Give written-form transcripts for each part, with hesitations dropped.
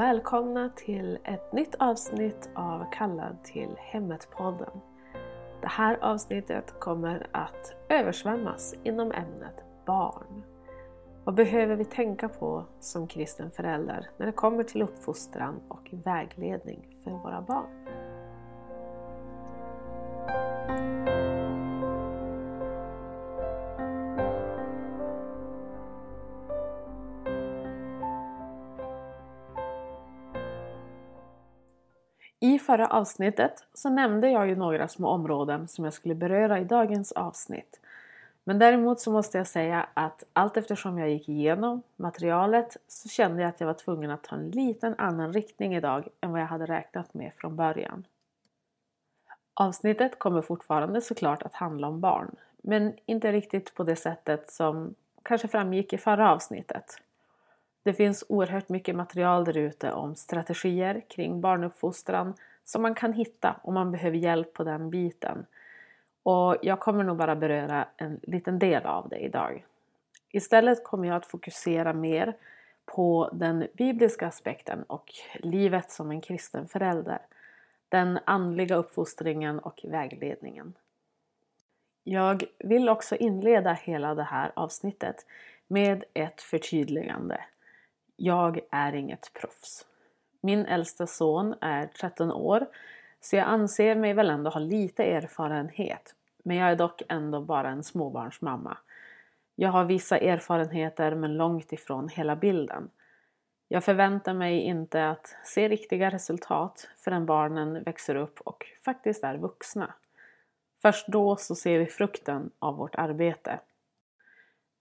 välkomna till ett nytt avsnitt av Kallad till hemmet-podden. Det här avsnittet kommer att översvämmas inom ämnet barn. Vad behöver vi tänka på som kristen förälder när det kommer till uppfostran och vägledning för våra barn? I förra avsnittet så nämnde jag ju några små områden som jag skulle beröra i dagens avsnitt. Men däremot så måste jag säga att allt eftersom jag gick igenom materialet så kände jag att jag var tvungen att ta en liten annan riktning idag än vad jag hade räknat med från början. Avsnittet kommer fortfarande såklart att handla om barn, men inte riktigt på det sättet som kanske framgick i förra avsnittet. Det finns oerhört mycket material där ute om strategier kring barnuppfostran som man kan hitta om man behöver hjälp på den biten. Och jag kommer nog bara beröra en liten del av det idag. Istället kommer jag att fokusera mer på den bibliska aspekten och livet som en kristen förälder. Den andliga uppfostringen och vägledningen. Jag vill också inleda hela det här avsnittet med ett förtydligande. Jag är inget proffs. Min äldsta son är 13 år så jag anser mig väl ändå ha lite erfarenhet. Men jag är dock ändå bara en småbarnsmamma. Jag har vissa erfarenheter men långt ifrån hela bilden. Jag förväntar mig inte att se riktiga resultat förrän barnen växer upp och faktiskt är vuxna. Först då så ser vi frukten av vårt arbete.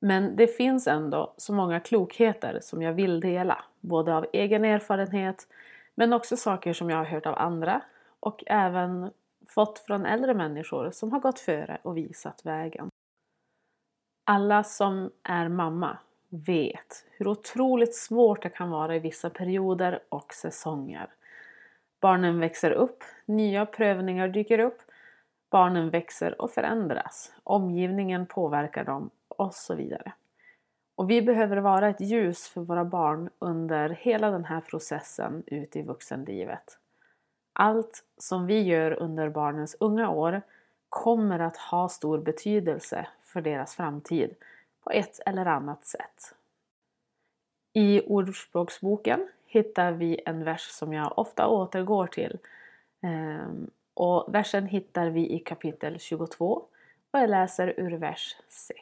Men det finns ändå så många klokheter som jag vill dela, både av egen erfarenhet men också saker som jag har hört av andra och även fått från äldre människor som har gått före och visat vägen. Alla som är mamma vet hur otroligt svårt det kan vara i vissa perioder och säsonger. Barnen växer upp, nya prövningar dyker upp, barnen växer och förändras, omgivningen påverkar dem. Och så vidare. Och vi behöver vara ett ljus för våra barn under hela den här processen ut i vuxenlivet. Allt som vi gör under barnens unga år kommer att ha stor betydelse för deras framtid på ett eller annat sätt. I Ordspråksboken hittar vi en vers som jag ofta återgår till. Och versen hittar vi i kapitel 22 och jag läser ur vers 6.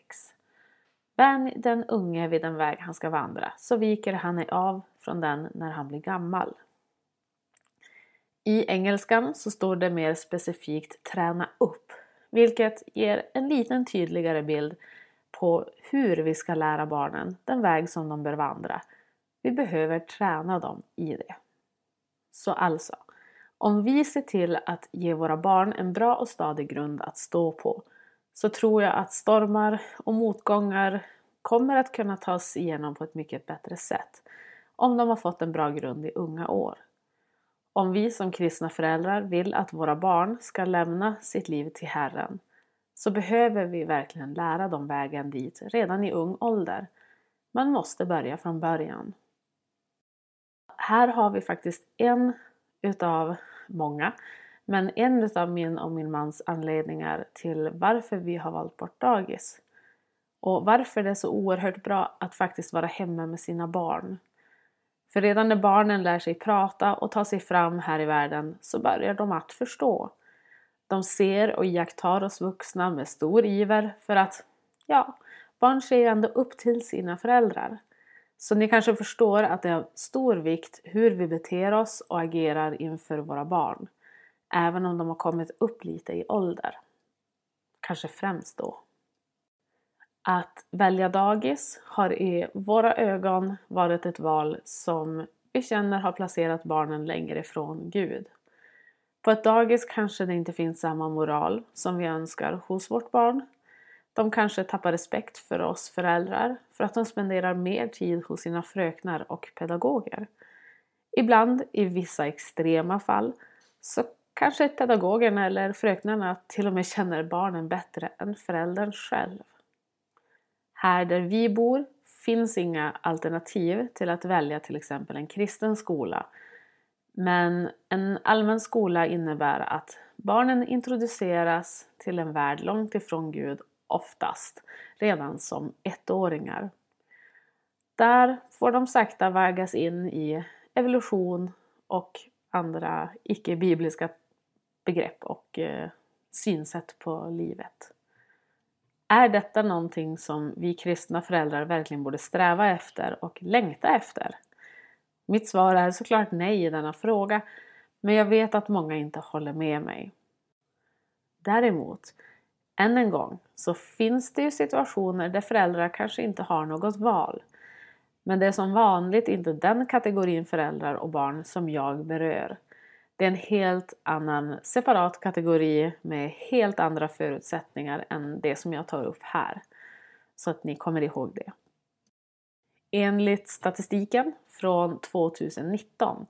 Vän den unge vid den väg han ska vandra, så viker han av från den när han blir gammal. I engelskan så står det mer specifikt träna upp, vilket ger en liten tydligare bild på hur vi ska lära barnen den väg som de bör vandra. Vi behöver träna dem i det. Så alltså, om vi ser till att ge våra barn en bra och stadig grund att stå på, så tror jag att stormar och motgångar kommer att kunna tas igenom på ett mycket bättre sätt om de har fått en bra grund i unga år. Om vi som kristna föräldrar vill att våra barn ska lämna sitt liv till Herren så behöver vi verkligen lära dem vägen dit redan i ung ålder. Man måste börja från början. Här har vi faktiskt en utav många. Men en av min och min mans anledningar till varför vi har valt bort dagis. Och varför det är så oerhört bra att faktiskt vara hemma med sina barn. För redan när barnen lär sig prata och ta sig fram här i världen så börjar de att förstå. De ser och iakttar oss vuxna med stor iver för att, barn ser ju ändå upp till sina föräldrar. Så ni kanske förstår att det är av stor vikt hur vi beter oss och agerar inför våra barn. Även om de har kommit upp lite i ålder. Kanske främst då. Att välja dagis har i våra ögon varit ett val som vi känner har placerat barnen längre ifrån Gud. På ett dagis kanske det inte finns samma moral som vi önskar hos vårt barn. De kanske tappar respekt för oss föräldrar för att de spenderar mer tid hos sina fröknar och pedagoger. Ibland, i vissa extrema fall, så kanske pedagogerna eller fröknarna till och med känner barnen bättre än föräldern själv. Här där vi bor finns inga alternativ till att välja till exempel en kristen skola. Men en allmän skola innebär att barnen introduceras till en värld långt ifrån Gud, oftast redan som ettåringar. Där får de sakta vägas in i evolution och andra icke-bibliska begrepp och synsätt på livet. Är detta någonting som vi kristna föräldrar verkligen borde sträva efter och längta efter? Mitt svar är såklart nej i denna fråga, men jag vet att många inte håller med mig. Däremot, än en gång, så finns det ju situationer där föräldrar kanske inte har något val. Men det är som vanligt inte den kategorin föräldrar och barn som jag berör. Det är en helt annan, separat kategori med helt andra förutsättningar än det som jag tar upp här. Så att ni kommer ihåg det. Enligt statistiken från 2019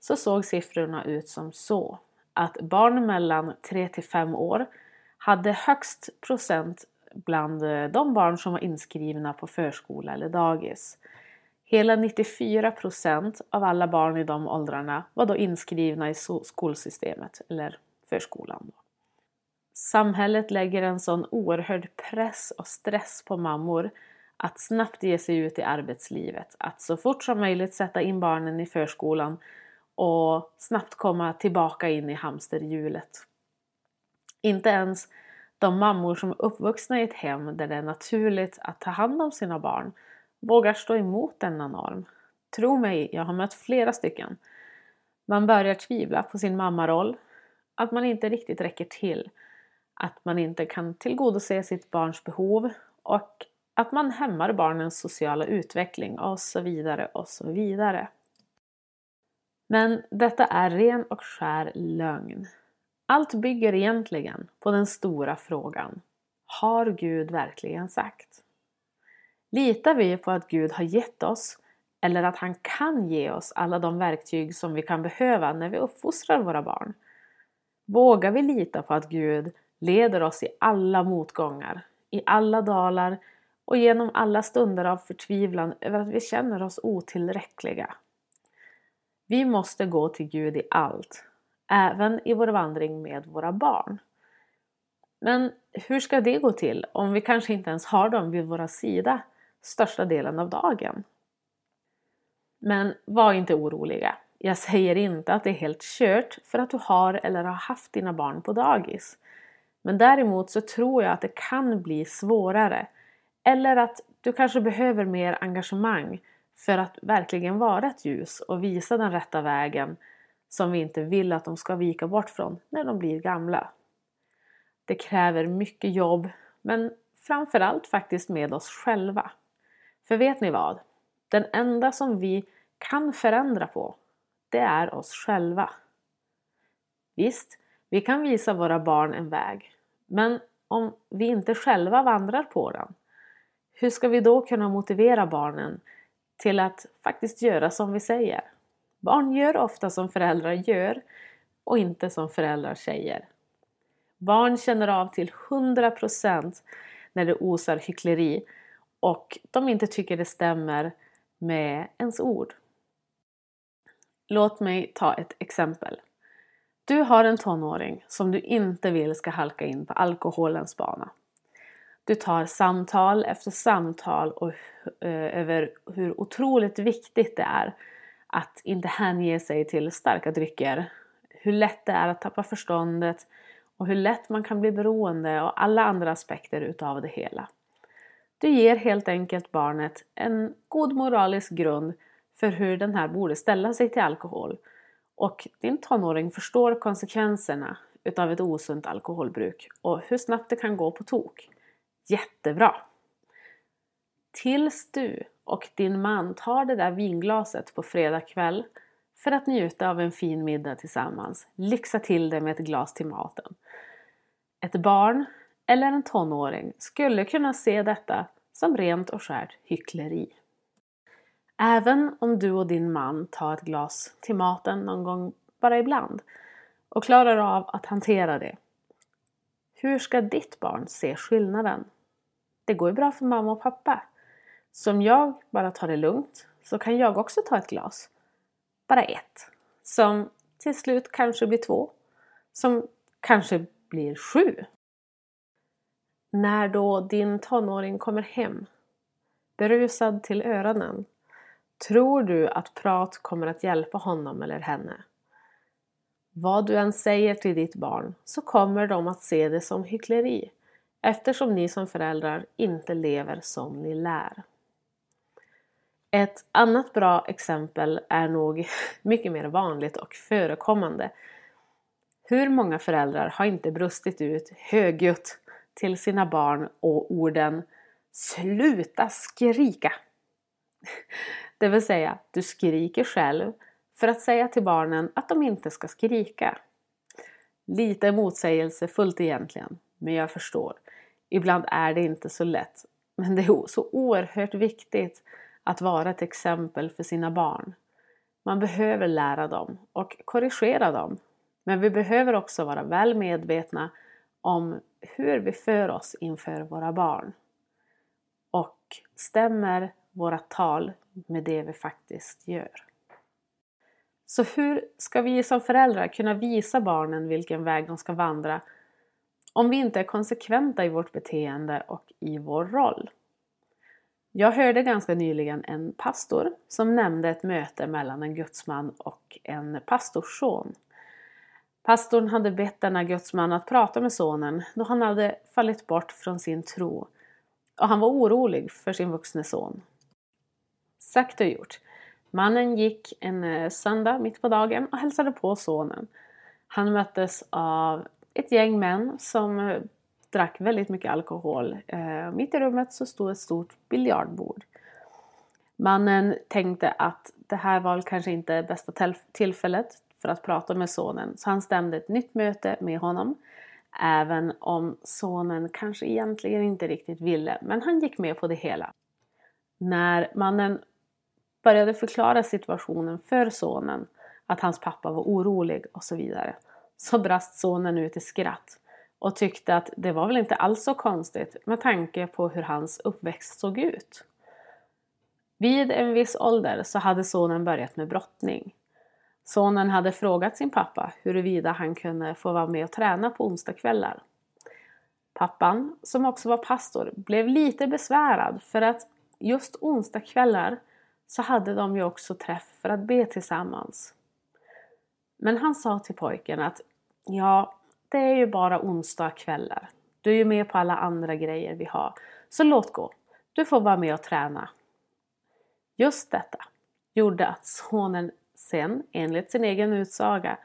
så såg siffrorna ut som så. Att barn mellan 3-5 år hade högst procent bland de barn som var inskrivna på förskola eller dagis. Hela 94% av alla barn i de åldrarna var då inskrivna i skolsystemet eller förskolan. Samhället lägger en sån oerhörd press och stress på mammor att snabbt ge sig ut i arbetslivet. Att så fort som möjligt sätta in barnen i förskolan och snabbt komma tillbaka in i hamsterhjulet. Inte ens de mammor som är uppvuxna i ett hem där det är naturligt att ta hand om sina barn vågar stå emot denna norm. Tro mig, jag har mött flera stycken. Man börjar tvivla på sin mammaroll, att man inte riktigt räcker till, att man inte kan tillgodose sitt barns behov och att man hämmar barnens sociala utveckling och så vidare och så vidare. Men detta är ren och skär lögn. Allt bygger egentligen på den stora frågan: har Gud verkligen sagt? Litar vi på att Gud har gett oss eller att han kan ge oss alla de verktyg som vi kan behöva när vi uppfostrar våra barn? Vågar vi lita på att Gud leder oss i alla motgångar, i alla dalar och genom alla stunder av förtvivlan över att vi känner oss otillräckliga? Vi måste gå till Gud i allt, även i vår vandring med våra barn. Men hur ska det gå till om vi kanske inte ens har dem vid våra sida största delen av dagen? Men var inte oroliga. Jag säger inte att det är helt kört för att du har eller har haft dina barn på dagis. Men däremot så tror jag att det kan bli svårare. Eller att du kanske behöver mer engagemang för att verkligen vara ett ljus och visa den rätta vägen som vi inte vill att de ska vika bort från när de blir gamla. Det kräver mycket jobb, men framförallt faktiskt med oss själva. För vet ni vad? Den enda som vi kan förändra på, det är oss själva. Visst, vi kan visa våra barn en väg, men om vi inte själva vandrar på den, hur ska vi då kunna motivera barnen till att faktiskt göra som vi säger? Barn gör ofta som föräldrar gör och inte som föräldrar säger. Barn känner av till 100% när det osar hyckleri och de inte tycker det stämmer med ens ord. Låt mig ta ett exempel. Du har en tonåring som du inte vill ska halka in på alkoholens bana. Du tar samtal efter samtal och över hur otroligt viktigt det är att inte hänge sig till starka drycker, hur lätt det är att tappa förståndet och hur lätt man kan bli beroende och alla andra aspekter utav det hela. Du ger helt enkelt barnet en god moralisk grund för hur den här borde ställa sig till alkohol. Och din tonåring förstår konsekvenserna utav ett osunt alkoholbruk och hur snabbt det kan gå på tok. Jättebra! Tills du och din man tar det där vinglaset på fredag kväll för att njuta av en fin middag tillsammans. Lyxa till det med ett glas till maten. Ett barn eller en tonåring skulle kunna se detta som rent och skärt hyckleri. Även om du och din man tar ett glas till maten någon gång bara ibland och klarar av att hantera det, hur ska ditt barn se skillnaden? Det går ju bra för mamma och pappa. som jag bara tar det lugnt, så kan jag också ta ett glas. Bara ett. Som till slut kanske blir 2. Som kanske blir 7. När då din tonåring kommer hem, berusad till öronen, tror du att prat kommer att hjälpa honom eller henne? Vad du än säger till ditt barn så kommer de att se det som hyckleri, eftersom ni som föräldrar inte lever som ni lär. Ett annat bra exempel är nog mycket mer vanligt och förekommande. Hur många föräldrar har inte brustit ut högljutt till sina barn och orden "sluta skrika"? Det vill säga, du skriker själv för att säga till barnen att de inte ska skrika. Lite motsägelsefullt egentligen, men jag förstår. Ibland är det inte så lätt, men det är så oerhört viktigt att vara ett exempel för sina barn. Man behöver lära dem och korrigera dem. Men vi behöver också vara väl medvetna om hur vi för oss inför våra barn. Och stämmer våra tal med det vi faktiskt gör. Så hur ska vi som föräldrar kunna visa barnen vilken väg de ska vandra om vi inte är konsekventa i vårt beteende och i vår roll? Jag hörde ganska nyligen en pastor som nämnde ett möte mellan en gudsman och en pastorsson. Pastorn hade bett denna gudsman att prata med sonen då han hade fallit bort från sin tro och han var orolig för sin vuxne son. Sagt och gjort. Mannen gick en söndag mitt på dagen och hälsade på sonen. Han möttes av ett gäng män som drack väldigt mycket alkohol. Mitt i rummet så stod ett stort biljardbord. Mannen tänkte att det här var kanske inte bästa tillfället för att prata med sonen. Så han stämde ett nytt möte med honom. Även om sonen kanske egentligen inte riktigt ville. Men han gick med på det hela. När mannen började förklara situationen för sonen, att hans pappa var orolig och så vidare, så brast sonen ut i skratt och tyckte att det var väl inte alls så konstigt med tanke på hur hans uppväxt såg ut. Vid en viss ålder så hade sonen börjat med brottning. Sonen hade frågat sin pappa huruvida han kunde få vara med och träna på onsdagskvällar. Pappan, som också var pastor, blev lite besvärad för att just onsdagskvällar så hade de ju också träff för att be tillsammans. Men han sa till pojken att ja, det är ju bara onsdagskvällar. Du är ju med på alla andra grejer vi har. Så låt gå. Du får vara med och träna. Just detta gjorde att sonen sen, enligt sin egen utsaga,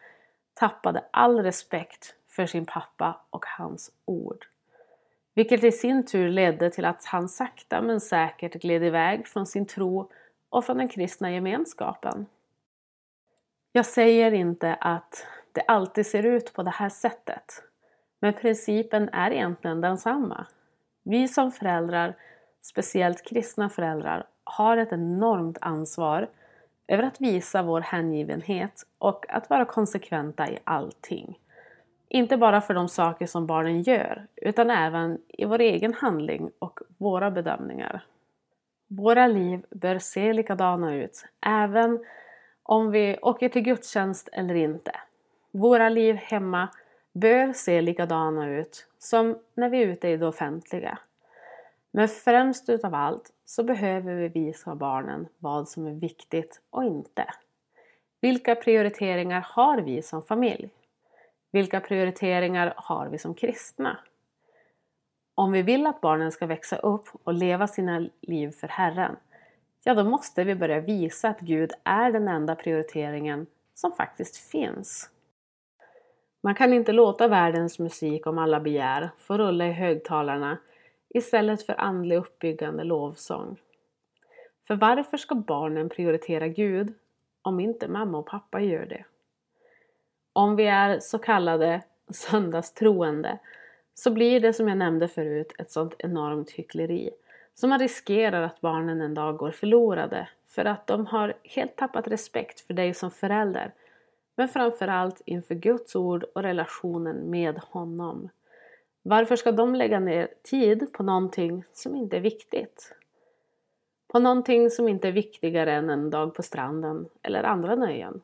tappade all respekt för sin pappa och hans ord. Vilket i sin tur ledde till att han sakta men säkert gled iväg från sin tro och från den kristna gemenskapen. Jag säger inte att det alltid ser ut på det här sättet, men principen är egentligen densamma. Vi som föräldrar, speciellt kristna föräldrar, har ett enormt ansvar över att visa vår hängivenhet och att vara konsekventa i allting. Inte bara för de saker som barnen gör, utan även i vår egen handling och våra bedömningar. Våra liv bör se likadana ut, även om vi åker till gudstjänst eller inte. Våra liv hemma bör se likadana ut som när vi är ute i det offentliga. Men främst utav allt så behöver vi visa barnen vad som är viktigt och inte. Vilka prioriteringar har vi som familj? Vilka prioriteringar har vi som kristna? Om vi vill att barnen ska växa upp och leva sina liv för Herren, ja då måste vi börja visa att Gud är den enda prioriteringen som faktiskt finns. Man kan inte låta världens musik om alla begär få rulla i högtalarna istället för andlig uppbyggande lovsång. För varför ska barnen prioritera Gud om inte mamma och pappa gör det? Om vi är så kallade söndagstroende så blir det som jag nämnde förut ett sådant enormt hyckleri. Så man riskerar att barnen en dag går förlorade för att de har helt tappat respekt för dig som förälder. Men framförallt inför Guds ord och relationen med honom. Varför ska de lägga ner tid på någonting som inte är viktigt? på någonting som inte är viktigare än en dag på stranden eller andra nöjen.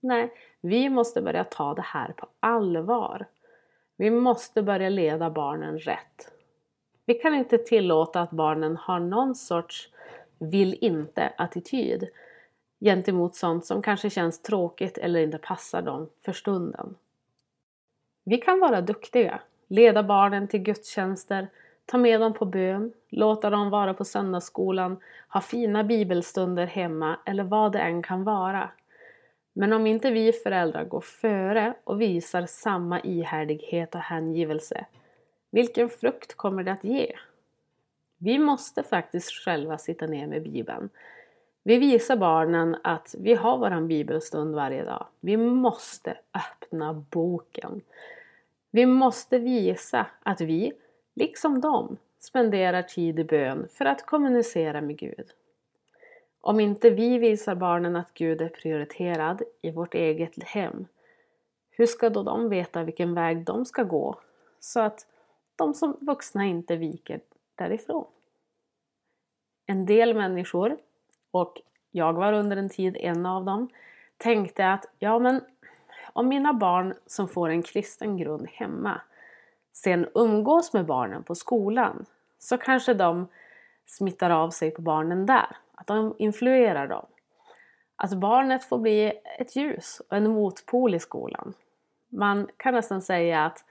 Nej, vi måste börja ta det här på allvar. Vi måste börja leda barnen rätt. Vi kan inte tillåta att barnen har någon sorts vill inte-attityd gentemot sånt som kanske känns tråkigt eller inte passar dem för stunden. Vi kan vara duktiga, leda barnen till gudstjänster, ta med dem på bön, låta dem vara på söndagsskolan, ha fina bibelstunder hemma eller vad det än kan vara. Men om inte vi föräldrar går före och visar samma ihärdighet och hängivelse, vilken frukt kommer det att ge? Vi måste faktiskt själva sitta ner med Bibeln. Vi visar barnen att vi har våran bibelstund varje dag. Vi måste öppna boken. Vi måste visa att vi, liksom de, spenderar tid i bön för att kommunicera med Gud. Om inte vi visar barnen att Gud är prioriterad i vårt eget hem, hur ska då de veta vilken väg de ska gå så att de som vuxna inte viker därifrån? En del människor, och jag var under en tid en av dem, tänkte att ja, men om mina barn som får en kristen grund hemma sen umgås med barnen på skolan, så kanske de smittar av sig på barnen där. Att de influerar dem. Att barnet får bli ett ljus och en motpol i skolan. Man kan nästan säga att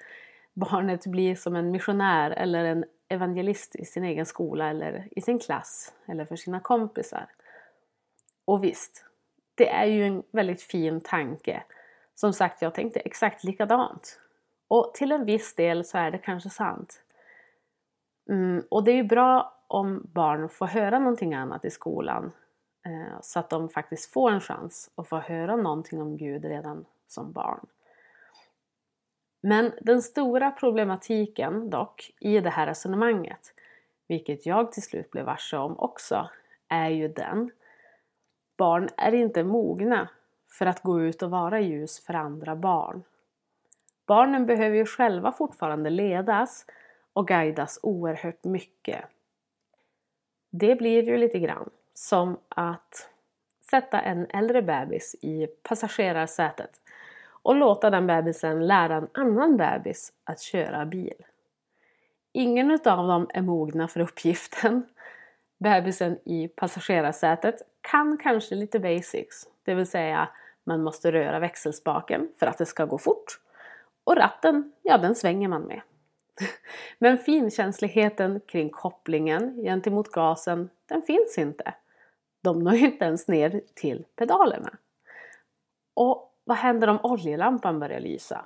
barnet blir som en missionär eller en evangelist i sin egen skola eller i sin klass eller för sina kompisar. Och visst, det är ju en väldigt fin tanke. Som sagt, jag tänkte exakt likadant. Och till en viss del så är det kanske sant. Och det är ju bra om barn får höra någonting annat i skolan. Så att de faktiskt får en chans att få höra någonting om Gud redan som barn. Men den stora problematiken dock i det här resonemanget, vilket jag till slut blev varse om också, är ju den: barn är inte mogna för att gå ut och vara ljus för andra barn. Barnen behöver ju själva fortfarande ledas och guidas oerhört mycket. Det blir ju lite grann som att sätta en äldre bebis i passagerarsätet och låta den bebisen lära en annan bebis att köra bil. Ingen av dem är mogna för uppgiften. Bebisen i passagerarsätet kan kanske lite basics, det vill säga man måste röra växelspaken för att det ska gå fort. Och ratten, ja, den svänger man med. Men finkänsligheten kring kopplingen gentemot gasen, den finns inte. De når inte ens ner till pedalerna. Och vad händer om oljelampan börjar lysa?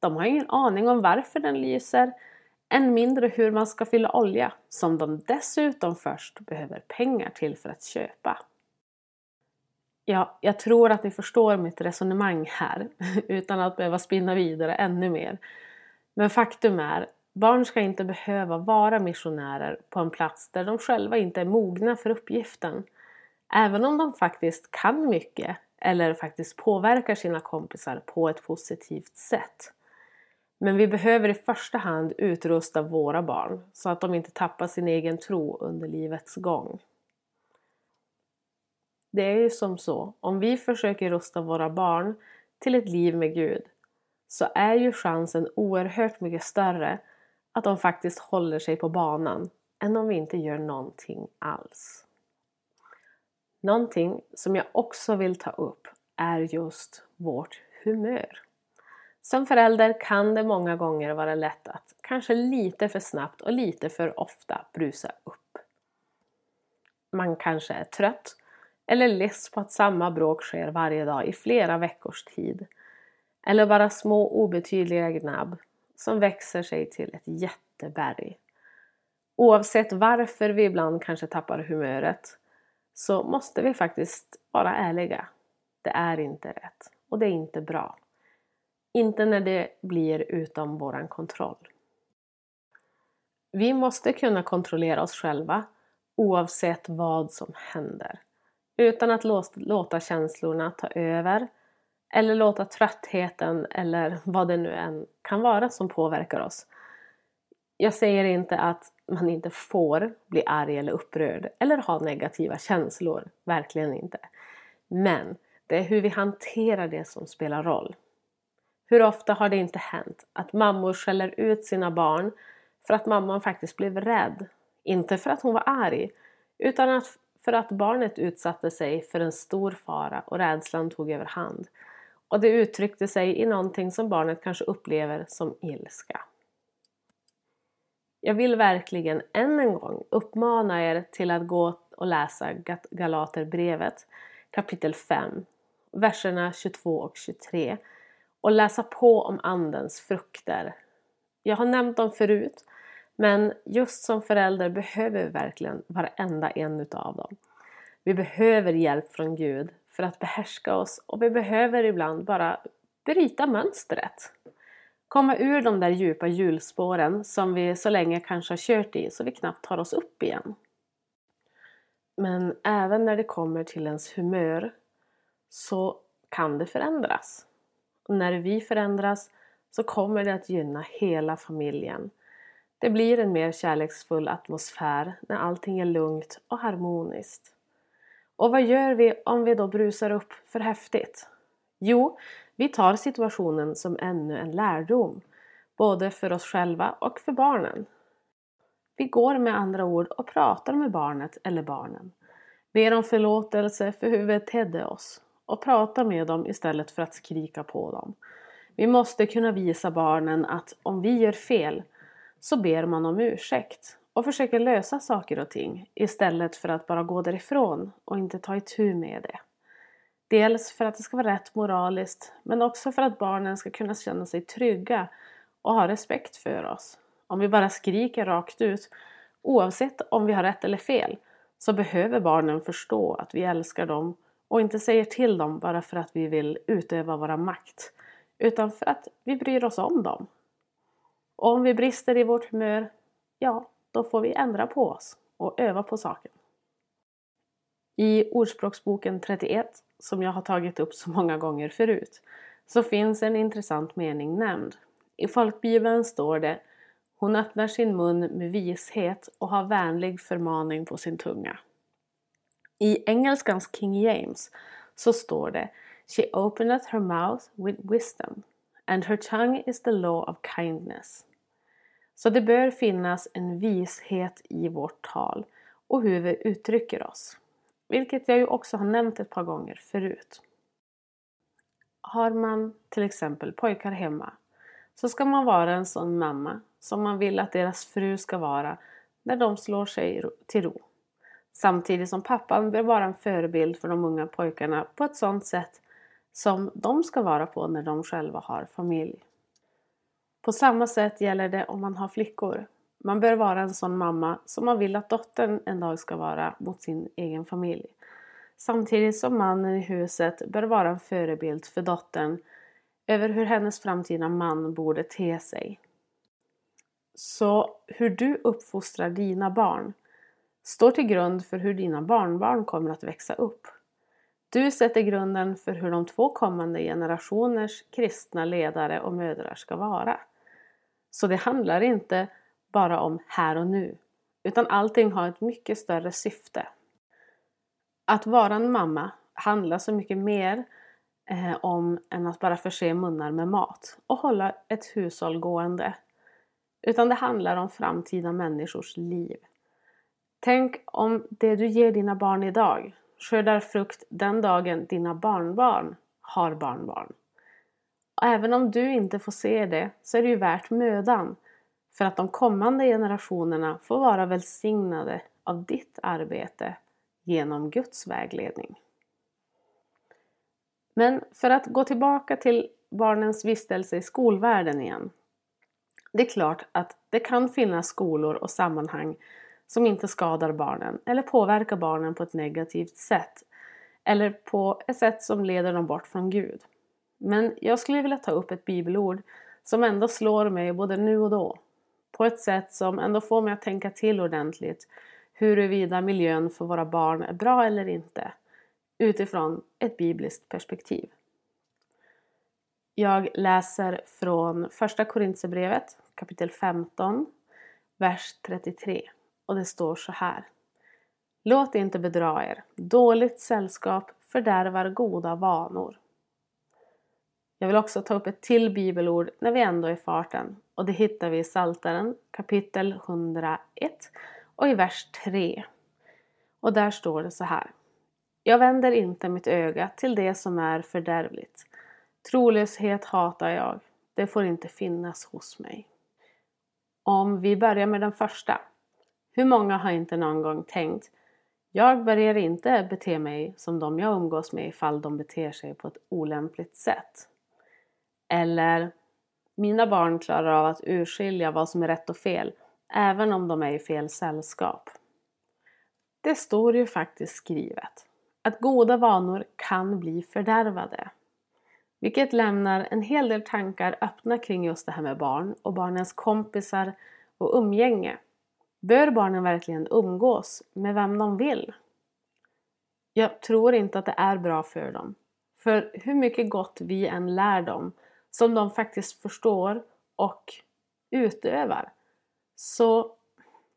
De har ingen aning om varför den lyser, än mindre hur man ska fylla olja, som de dessutom först behöver pengar till för att köpa. Ja, jag tror att ni förstår mitt resonemang här, utan att behöva spinna vidare ännu mer. Men faktum är, barn ska inte behöva vara missionärer på en plats där de själva inte är mogna för uppgiften. Även om de faktiskt kan mycket eller faktiskt påverkar sina kompisar på ett positivt sätt. Men vi behöver i första hand utrusta våra barn så att de inte tappar sin egen tro under livets gång. Det är ju som så, om vi försöker rusta våra barn till ett liv med Gud, så är ju chansen oerhört mycket större att de faktiskt håller sig på banan än om vi inte gör någonting alls. Någonting som jag också vill ta upp är just vårt humör. Som förälder kan det många gånger vara lätt att kanske lite för snabbt och lite för ofta brusa upp. Man kanske är trött eller less på att samma bråk sker varje dag i flera veckors tid. Eller bara små obetydliga gnabb som växer sig till ett jätteberg. Oavsett varför vi ibland kanske tappar humöret, så måste vi faktiskt vara ärliga. Det är inte rätt och det är inte bra. Inte när det blir utom våran kontroll. Vi måste kunna kontrollera oss själva oavsett vad som händer. Utan att låta känslorna ta över. Eller låta tröttheten eller vad det nu än kan vara som påverkar oss Jag säger inte att man inte får bli arg eller upprörd eller ha negativa känslor, verkligen inte. Men det är hur vi hanterar det som spelar roll. Hur ofta har det inte hänt att mammor skäller ut sina barn för att mamman faktiskt blev rädd, inte för att hon var arg, utan för att barnet utsatte sig för en stor fara och rädslan tog överhand. Och det uttryckte sig i någonting som barnet kanske upplever som ilska. Jag vill verkligen än en gång uppmana er till att gå och läsa Galaterbrevet kapitel 5, verserna 22 och 23 och läsa på om andens frukter. Jag har nämnt dem förut, men just som förälder behöver vi verkligen varenda en utav dem. Vi behöver hjälp från Gud för att behärska oss och vi behöver ibland bara bryta mönstret. Komma ur de där djupa hjulspåren som vi så länge kanske har kört i så vi knappt tar oss upp igen. Men även när det kommer till ens humör så kan det förändras. Och när vi förändras så kommer det att gynna hela familjen. Det blir en mer kärleksfull atmosfär när allting är lugnt och harmoniskt. Och vad gör vi om vi då brusar upp för häftigt? Jo, vi tar situationen som ännu en lärdom, både för oss själva och för barnen. Vi går med andra ord och pratar med barnet eller barnen. Ber om förlåtelse för hur vi betedde oss och pratar med dem istället för att skrika på dem. Vi måste kunna visa barnen att om vi gör fel så ber man om ursäkt och försöker lösa saker och ting istället för att bara gå därifrån och inte ta itu med det. Dels för att det ska vara rätt moraliskt, men också för att barnen ska kunna känna sig trygga och ha respekt för oss. Om vi bara skriker rakt ut, oavsett om vi har rätt eller fel, så behöver barnen förstå att vi älskar dem och inte säger till dem bara för att vi vill utöva våra makt, utan för att vi bryr oss om dem. Och om vi brister i vårt humör, ja, då får vi ändra på oss och öva på saken. I Ordspråksboken 31, som jag har tagit upp så många gånger förut, så finns en intressant mening nämnd. I folkbibeln står det: hon öppnar sin mun med vishet och har vänlig förmaning på sin tunga. I engelskans King James så står det: she openeth her mouth with wisdom and her tongue is the law of kindness. Så det bör finnas en vishet i vårt tal och hur vi uttrycker oss, vilket jag ju också har nämnt ett par gånger förut. Har man till exempel pojkar hemma, så ska man vara en sån mamma som man vill att deras fru ska vara när de slår sig till ro. Samtidigt som pappan bör vara en förebild för de unga pojkarna på ett sånt sätt som de ska vara på när de själva har familj. På samma sätt gäller det om man har flickor. Man bör vara en sån mamma som man vill att dottern en dag ska vara mot sin egen familj. Samtidigt som mannen i huset bör vara en förebild för dottern över hur hennes framtida man borde te sig. Så hur du uppfostrar dina barn står till grund för hur dina barnbarn kommer att växa upp. Du sätter grunden för hur de två kommande generationers kristna ledare och mödrar ska vara. Så det handlar inte bara om här och nu, utan allting har ett mycket större syfte. Att vara en mamma handlar så mycket mer om än att bara förse munnar med mat och hålla ett hushåll gående. Utan det handlar om framtida människors liv. Tänk om det du ger dina barn idag skördar frukt den dagen dina barnbarn har barnbarn. Och även om du inte får se det, så är det ju värt mödan för att de kommande generationerna får vara välsignade av ditt arbete genom Guds vägledning. Men för att gå tillbaka till barnens vistelse i skolvärlden igen. Det är klart att det kan finnas skolor och sammanhang som inte skadar barnen eller påverkar barnen på ett negativt sätt eller på ett sätt som leder dem bort från Gud. Men jag skulle vilja ta upp ett bibelord som ändå slår mig både nu och då, på ett sätt som ändå får mig att tänka till ordentligt huruvida miljön för våra barn är bra eller inte, utifrån ett bibliskt perspektiv. Jag läser från första Korinthierbrevet kapitel 15, vers 33. Och det står så här. Låt inte bedra er. Dåligt sällskap fördärvar goda vanor. Jag vill också ta upp ett till bibelord när vi ändå är i farten. Och det hittar vi i Psaltaren kapitel 101 och i vers 3. Och där står det så här. Jag vänder inte mitt öga till det som är fördärvligt. Trolöshet hatar jag. Det får inte finnas hos mig. Om vi börjar med den första. Hur många har inte någon gång tänkt, jag börjar inte bete mig som de jag umgås med ifall de beter sig på ett olämpligt sätt. Eller, mina barn klarar av att urskilja vad som är rätt och fel, även om de är i fel sällskap. Det står ju faktiskt skrivet, att goda vanor kan bli fördärvade. Vilket lämnar en hel del tankar öppna kring just det här med barn och barnens kompisar och umgänge. Bör barnen verkligen umgås med vem de vill? Jag tror inte att det är bra för dem. För hur mycket gott vi än lär dem, som de faktiskt förstår och utövar, så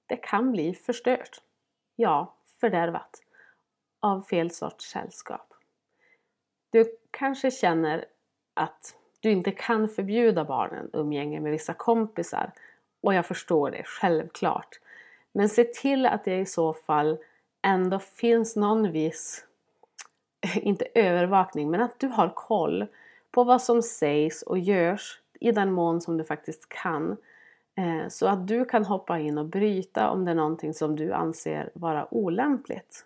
det kan bli förstört. Ja, fördärvat av fel sorts sällskap. Du kanske känner att du inte kan förbjuda barnen umgänge med vissa kompisar. Och jag förstår det, självklart. Men se till att det i så fall ändå finns någon viss, inte övervakning, men att du har koll på vad som sägs och görs i den mån som du faktiskt kan. Så att du kan hoppa in och bryta om det är någonting som du anser vara olämpligt.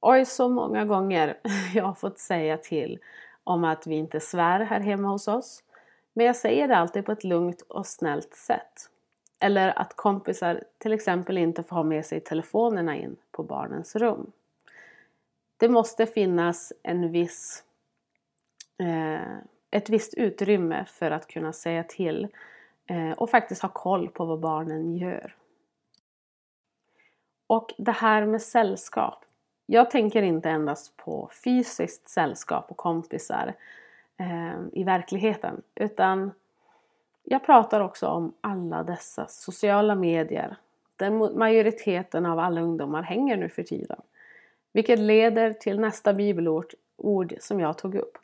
Oj, så många gånger jag har fått säga till om att vi inte svär här hemma hos oss. Men jag säger det alltid på ett lugnt och snällt sätt. Eller att kompisar till exempel inte får ha med sig telefonerna in på barnens rum. Det måste finnas ett visst utrymme för att kunna säga till. Och faktiskt ha koll på vad barnen gör. Och det här med sällskap. Jag tänker inte endast på fysiskt sällskap och kompisar i verkligheten. Utan jag pratar också om alla dessa sociala medier. Den majoriteten av alla ungdomar hänger nu för tiden. Vilket leder till nästa bibelord som jag tog upp.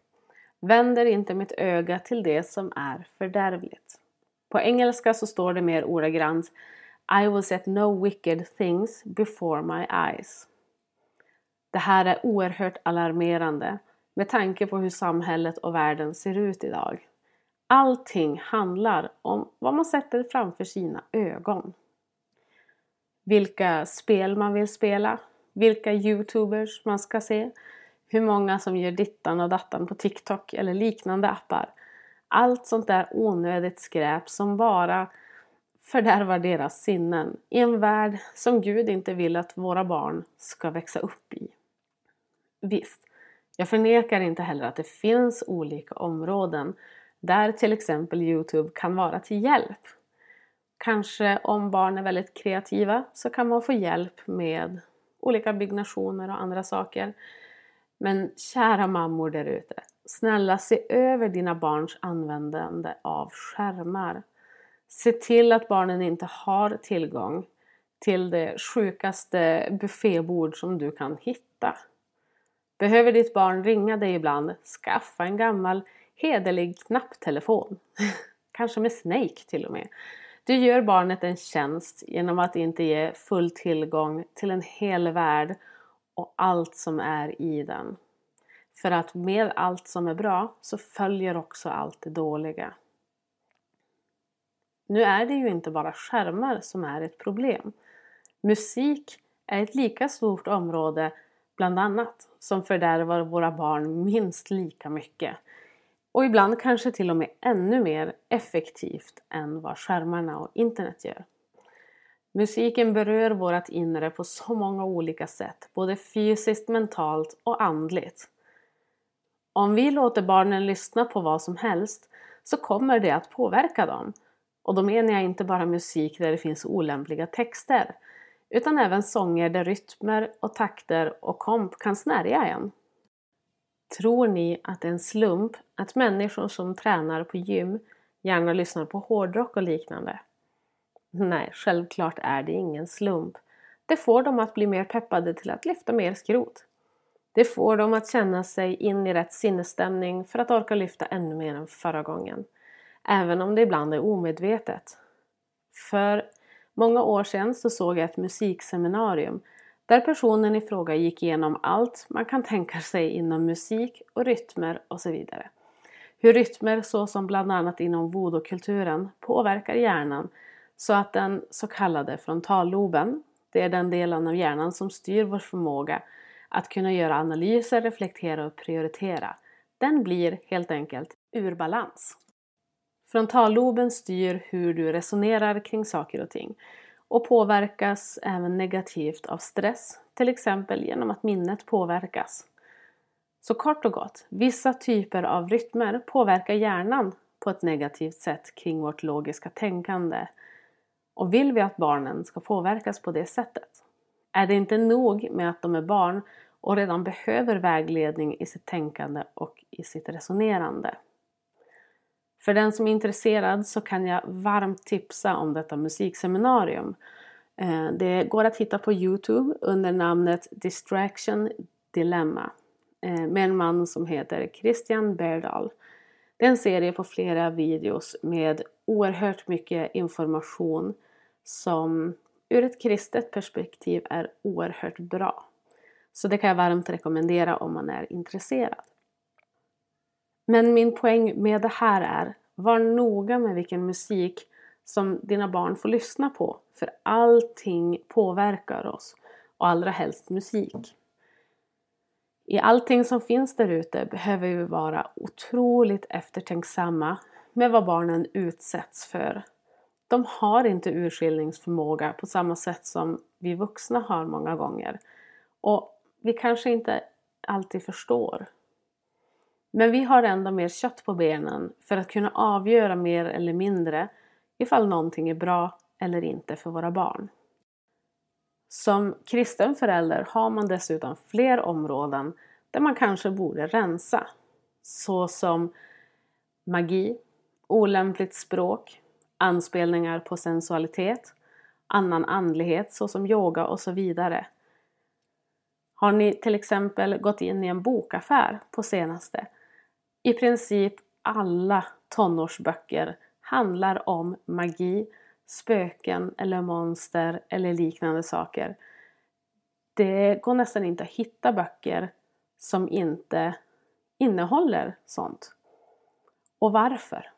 Vänder inte mitt öga till det som är fördärvligt. På engelska så står det mer ordagrant. I will set no wicked things before my eyes. Det här är oerhört alarmerande. Med tanke på hur samhället och världen ser ut idag. Allting handlar om vad man sätter framför sina ögon. Vilka spel man vill spela. Vilka YouTubers man ska se. Hur många som gör dittan och dattan på TikTok eller liknande appar. Allt sånt där onödigt skräp som bara fördärvar deras sinnen. I en värld som Gud inte vill att våra barn ska växa upp i. Visst. Jag förnekar inte heller att det finns olika områden där till exempel YouTube kan vara till hjälp. Kanske om barn är väldigt kreativa så kan man få hjälp med olika byggnationer och andra saker. Men kära mammor där ute, snälla se över dina barns användande av skärmar. Se till att barnen inte har tillgång till det sjukaste buffébord som du kan hitta. Behöver ditt barn ringa dig ibland, skaffa en gammal hederlig knapptelefon. Kanske med Snake till och med. Du gör barnet en tjänst genom att inte ge full tillgång till en hel värld och allt som är i den. För att med allt som är bra så följer också allt det dåliga. Nu är det ju inte bara skärmar som är ett problem. Musik är ett lika stort område bland annat som fördärvar våra barn minst lika mycket. Och ibland kanske till och med ännu mer effektivt än vad skärmarna och internet gör. Musiken berör vårt inre på så många olika sätt. Både fysiskt, mentalt och andligt. Om vi låter barnen lyssna på vad som helst så kommer det att påverka dem. Och då menar jag inte bara musik där det finns olämpliga texter. Utan även sånger där rytmer och takter och komp kan snärja en. Tror ni att det är en slump att människor som tränar på gym gärna lyssnar på hårdrock och liknande? Nej, självklart är det ingen slump. Det får dem att bli mer peppade till att lyfta mer skrot. Det får dem att känna sig in i rätt sinnesstämning för att orka lyfta ännu mer än förra gången. Även om det ibland är omedvetet. För många år sedan så såg jag ett musikseminarium där personen i fråga gick igenom allt man kan tänka sig inom musik och rytmer och så vidare. Hur rytmer såsom bland annat inom voodoo-kulturen påverkar hjärnan så att den så kallade frontalloben, det är den delen av hjärnan som styr vår förmåga att kunna göra analyser, reflektera och prioritera, den blir helt enkelt ur balans. Frontalloben styr hur du resonerar kring saker och ting och påverkas även negativt av stress, till exempel genom att minnet påverkas. Så kort och gott, vissa typer av rytmer påverkar hjärnan på ett negativt sätt kring vårt logiska tänkande. Och vill vi att barnen ska påverkas på det sättet? Är det inte nog med att de är barn och redan behöver vägledning i sitt tänkande och i sitt resonerande? För den som är intresserad så kan jag varmt tipsa om detta musikseminarium. Det går att hitta på YouTube under namnet Distraction Dilemma med en man som heter Christian Berdahl. Det är en serie på flera videos med oerhört mycket information som ur ett kristet perspektiv är oerhört bra. Så det kan jag varmt rekommendera om man är intresserad. Men min poäng med det här är, var noga med vilken musik som dina barn får lyssna på. För allting påverkar oss och allra helst musik. I allting som finns där ute behöver vi vara otroligt eftertänksamma med vad barnen utsätts för. De har inte urskiljningsförmåga på samma sätt som vi vuxna har många gånger. Och vi kanske inte alltid förstår. Men vi har ändå mer kött på benen för att kunna avgöra mer eller mindre ifall någonting är bra eller inte för våra barn. Som kristen förälder har man dessutom fler områden där man kanske borde rensa. Så som magi, olämpligt språk, anspelningar på sensualitet, annan andlighet såsom yoga och så vidare. Har ni till exempel gått in i en bokaffär på senaste? I princip alla tonårsböcker handlar om magi, spöken eller monster eller liknande saker. Det går nästan inte att hitta böcker som inte innehåller sånt. Och varför?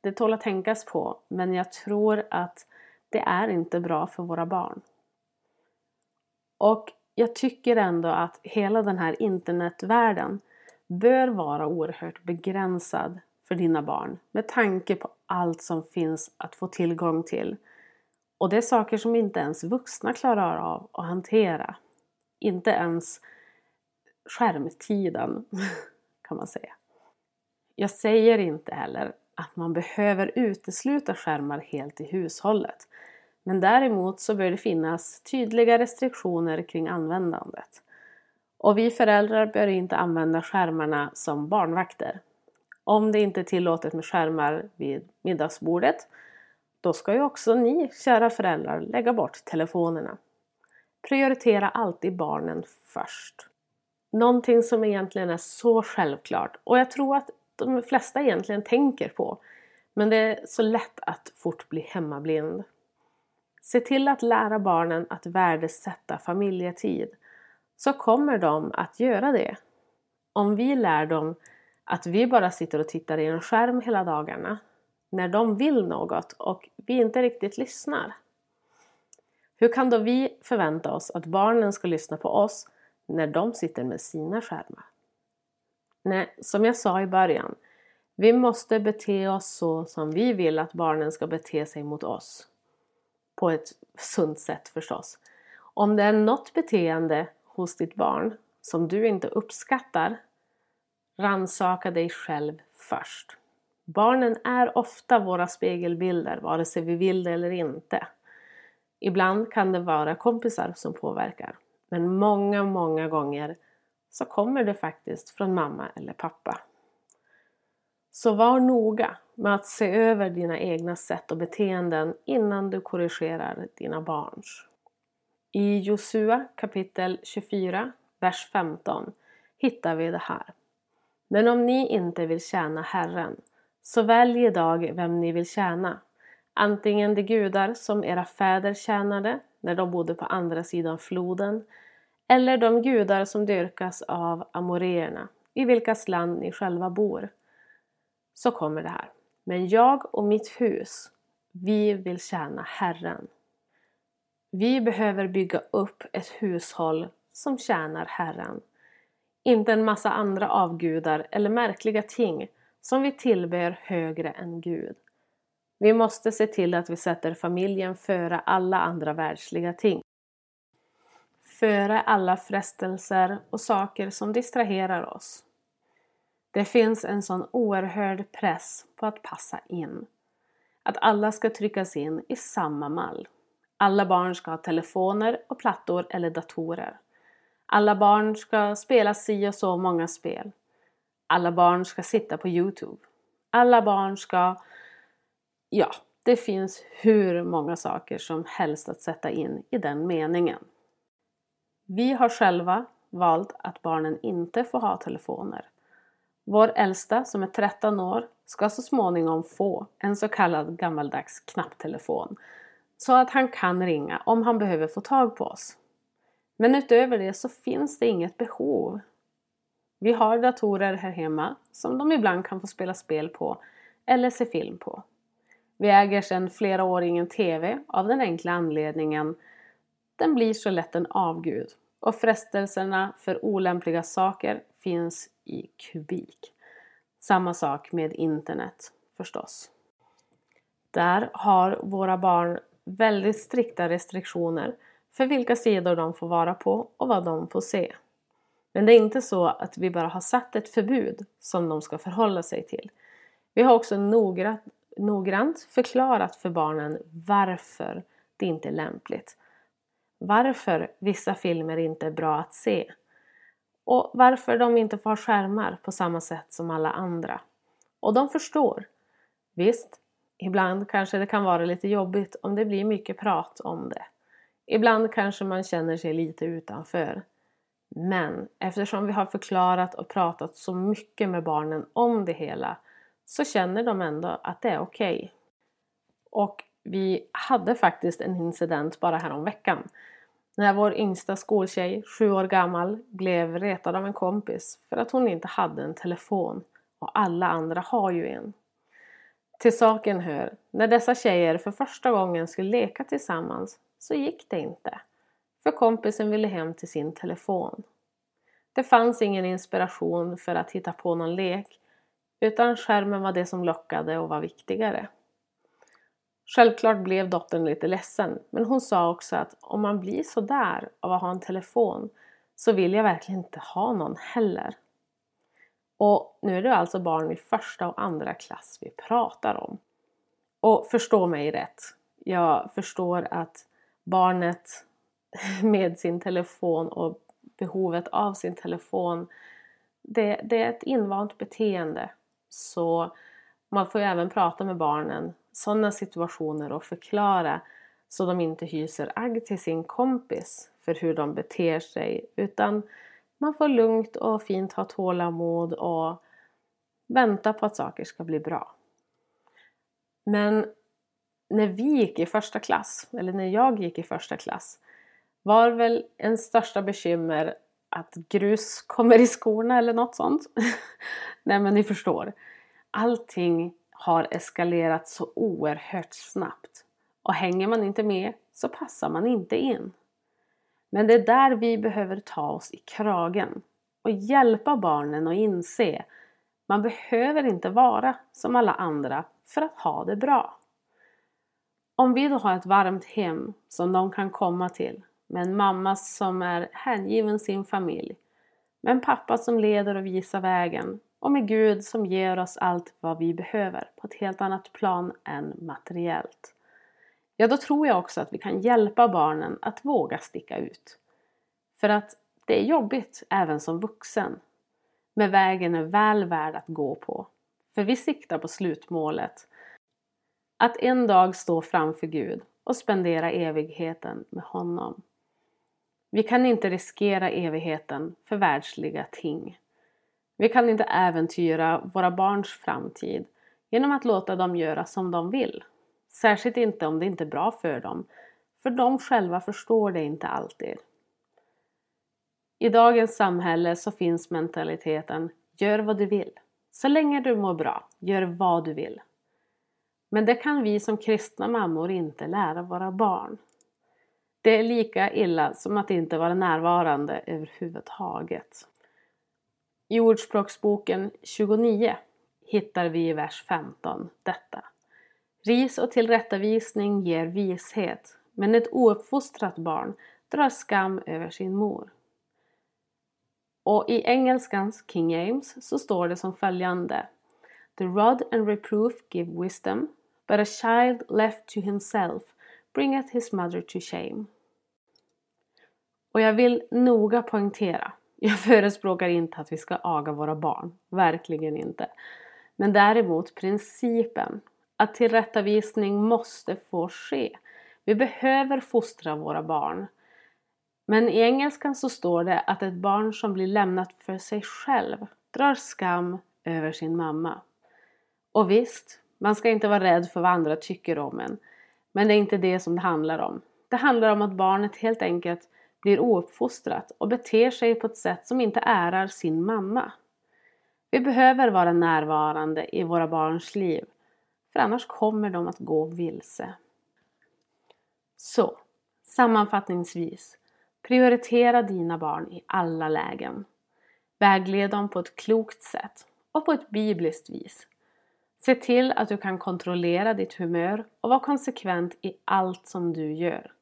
Det tål att tänkas på, men jag tror att det är inte bra för våra barn. Och jag tycker ändå att hela den här internetvärlden bör vara oerhört begränsad för dina barn med tanke på allt som finns att få tillgång till. Och det är saker som inte ens vuxna klarar av att hantera. Inte ens skärmtiden kan man säga. Jag säger inte heller att man behöver utesluta skärmar helt i hushållet. Men däremot så bör det finnas tydliga restriktioner kring användandet. Och vi föräldrar bör inte använda skärmarna som barnvakter. Om det inte är tillåtet med skärmar vid middagsbordet, då ska ju också ni, kära föräldrar, lägga bort telefonerna. Prioritera alltid barnen först. Någonting som egentligen är så självklart, och jag tror att de flesta egentligen tänker på, men det är så lätt att fort bli hemmablind. Se till att lära barnen att värdesätta familjetid, så kommer de att göra det. Om vi lär dem att vi bara sitter och tittar i en skärm hela dagarna, när de vill något och vi inte riktigt lyssnar. Hur kan då vi förvänta oss att barnen ska lyssna på oss när de sitter med sina skärmar? Nej, som jag sa i början, vi måste bete oss så som vi vill att barnen ska bete sig mot oss. På ett sunt sätt förstås. Om det är något beteende hos ditt barn som du inte uppskattar, rannsaka dig själv först. Barnen är ofta våra spegelbilder, vare sig vi vill det eller inte. Ibland kan det vara kompisar som påverkar. Men många, många gånger så kommer det faktiskt från mamma eller pappa. Så var noga med att se över dina egna sätt och beteenden innan du korrigerar dina barns. I Josua kapitel 24, vers 15 hittar vi det här. Men om ni inte vill tjäna Herren, så välj idag vem ni vill tjäna. Antingen de gudar som era fäder tjänade när de bodde på andra sidan floden, eller de gudar som dyrkas av amoreerna, i vilkas land ni själva bor. Så kommer det här. Men jag och mitt hus, vi vill tjäna Herren. Vi behöver bygga upp ett hushåll som tjänar Herren. Inte en massa andra avgudar eller märkliga ting som vi tillber högre än Gud. Vi måste se till att vi sätter familjen före alla andra världsliga ting. Före alla frestelser och saker som distraherar oss. Det finns en sån oerhörd press på att passa in. Att alla ska tryckas in i samma mall. Alla barn ska ha telefoner och plattor eller datorer. Alla barn ska spela si och så många spel. Alla barn ska sitta på YouTube. Alla barn ska... Ja, det finns hur många saker som helst att sätta in i den meningen. Vi har själva valt att barnen inte får ha telefoner. Vår äldsta som är 13 år ska så småningom få en så kallad gammaldags knapptelefon. Så att han kan ringa om han behöver få tag på oss. Men utöver det så finns det inget behov. Vi har datorer här hemma som de ibland kan få spela spel på eller se film på. Vi äger sedan flera år ingen tv av den enkla anledningen. Den blir så lätt en avgud och frestelserna för olämpliga saker finns i kubik. Samma sak med internet förstås. Där har våra barn väldigt strikta restriktioner för vilka sidor de får vara på och vad de får se. Men det är inte så att vi bara har satt ett förbud som de ska förhålla sig till. Vi har också noggrant förklarat för barnen varför det inte är lämpligt. Varför vissa filmer inte är bra att se. Och varför de inte får ha skärmar på samma sätt som alla andra. Och de förstår. Visst, ibland kanske det kan vara lite jobbigt om det blir mycket prat om det. Ibland kanske man känner sig lite utanför. Men eftersom vi har förklarat och pratat så mycket med barnen om det hela så känner de ändå att det är okej. Och vi hade faktiskt en incident bara häromveckan. När vår yngsta skoltjej, 7 år gammal, blev retad av en kompis för att hon inte hade en telefon och alla andra har ju en. Till saken hör, när dessa tjejer för första gången skulle leka tillsammans så gick det inte. För kompisen ville hem till sin telefon. Det fanns ingen inspiration för att hitta på någon lek utan skärmen var det som lockade och var viktigare. Självklart blev dottern lite ledsen, men hon sa också att om man blir så där av att ha en telefon så vill jag verkligen inte ha någon heller. Och nu är det alltså barn i första och andra klass vi pratar om. Och förstå mig rätt. Jag förstår att barnet med sin telefon och behovet av sin telefon, det är ett invant beteende. Så man får ju även prata med barnen sådana situationer och förklara så de inte hyser agg till sin kompis för hur de beter sig utan man får lugnt och fint ha tålamod och vänta på att saker ska bli bra. Men när vi gick i första klass, eller när jag gick i första klass, var väl en största bekymmer att grus kommer i skorna eller något sånt. Nej men ni förstår. Allting har eskalerat så oerhört snabbt. Och hänger man inte med så passar man inte in. Men det är där vi behöver ta oss i kragen. Och hjälpa barnen att inse. Man behöver inte vara som alla andra för att ha det bra. Om vi då har ett varmt hem som de kan komma till. Med en mamma som är hängiven sin familj. Med en pappa som leder och visar vägen. Och med Gud som ger oss allt vad vi behöver på ett helt annat plan än materiellt. Ja, då tror jag också att vi kan hjälpa barnen att våga sticka ut. För att det är jobbigt även som vuxen. Men vägen är väl värd att gå på. För vi siktar på slutmålet. Att en dag stå framför Gud och spendera evigheten med honom. Vi kan inte riskera evigheten för världsliga ting. Vi kan inte äventyra våra barns framtid genom att låta dem göra som de vill. Särskilt inte om det inte är bra för dem, för de själva förstår det inte alltid. I dagens samhälle så finns mentaliteten, gör vad du vill. Så länge du mår bra, gör vad du vill. Men det kan vi som kristna mammor inte lära våra barn. Det är lika illa som att inte vara närvarande överhuvudtaget. I Ordspråksboken 29 hittar vi i vers 15 detta. Ris och tillrättavisning ger vishet, men ett ouppfostrat barn drar skam över sin mor. Och i engelskans King James så står det som följande. The rod and reproof give wisdom, but a child left to himself bringeth his mother to shame. Och jag vill noga poängtera. Jag förespråkar inte att vi ska aga våra barn. Verkligen inte. Men däremot principen att tillrättavisning måste få ske. Vi behöver fostra våra barn. Men i engelskan så står det att ett barn som blir lämnat för sig själv drar skam över sin mamma. Och visst, man ska inte vara rädd för vad andra tycker om en. Men det är inte det som det handlar om. Det handlar om att barnet helt enkelt blir ouppfostrat och beter sig på ett sätt som inte ärar sin mamma. Vi behöver vara närvarande i våra barns liv, för annars kommer de att gå vilse. Så, sammanfattningsvis, prioritera dina barn i alla lägen. Vägled dem på ett klokt sätt och på ett bibliskt vis. Se till att du kan kontrollera ditt humör och vara konsekvent i allt som du gör.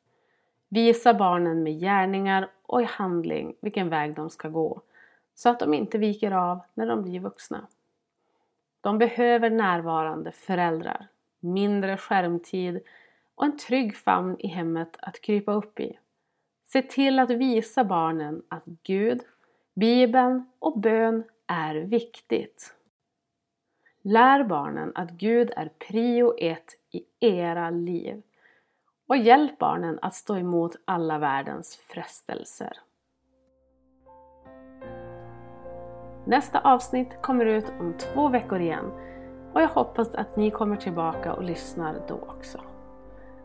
Visa barnen med gärningar och i handling vilken väg de ska gå, så att de inte viker av när de blir vuxna. De behöver närvarande föräldrar, mindre skärmtid och en trygg famn i hemmet att krypa upp i. Se till att visa barnen att Gud, Bibeln och bön är viktigt. Lär barnen att Gud är prio 1 i era liv. Och hjälp barnen att stå emot alla världens frestelser. Nästa avsnitt kommer ut om 2 veckor igen. Och jag hoppas att ni kommer tillbaka och lyssnar då också.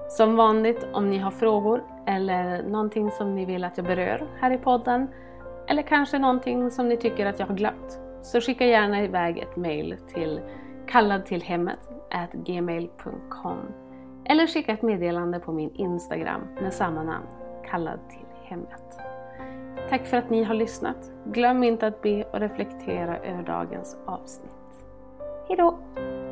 Som vanligt, om ni har frågor eller någonting som ni vill att jag berör här i podden. Eller kanske någonting som ni tycker att jag har glömt. Så skicka gärna iväg ett mejl till kalladtillhemmet@gmail.com. Eller skicka ett meddelande på min Instagram med samma namn, Kallad till hemmet. Tack för att ni har lyssnat. Glöm inte att be och reflektera över dagens avsnitt. Hej då!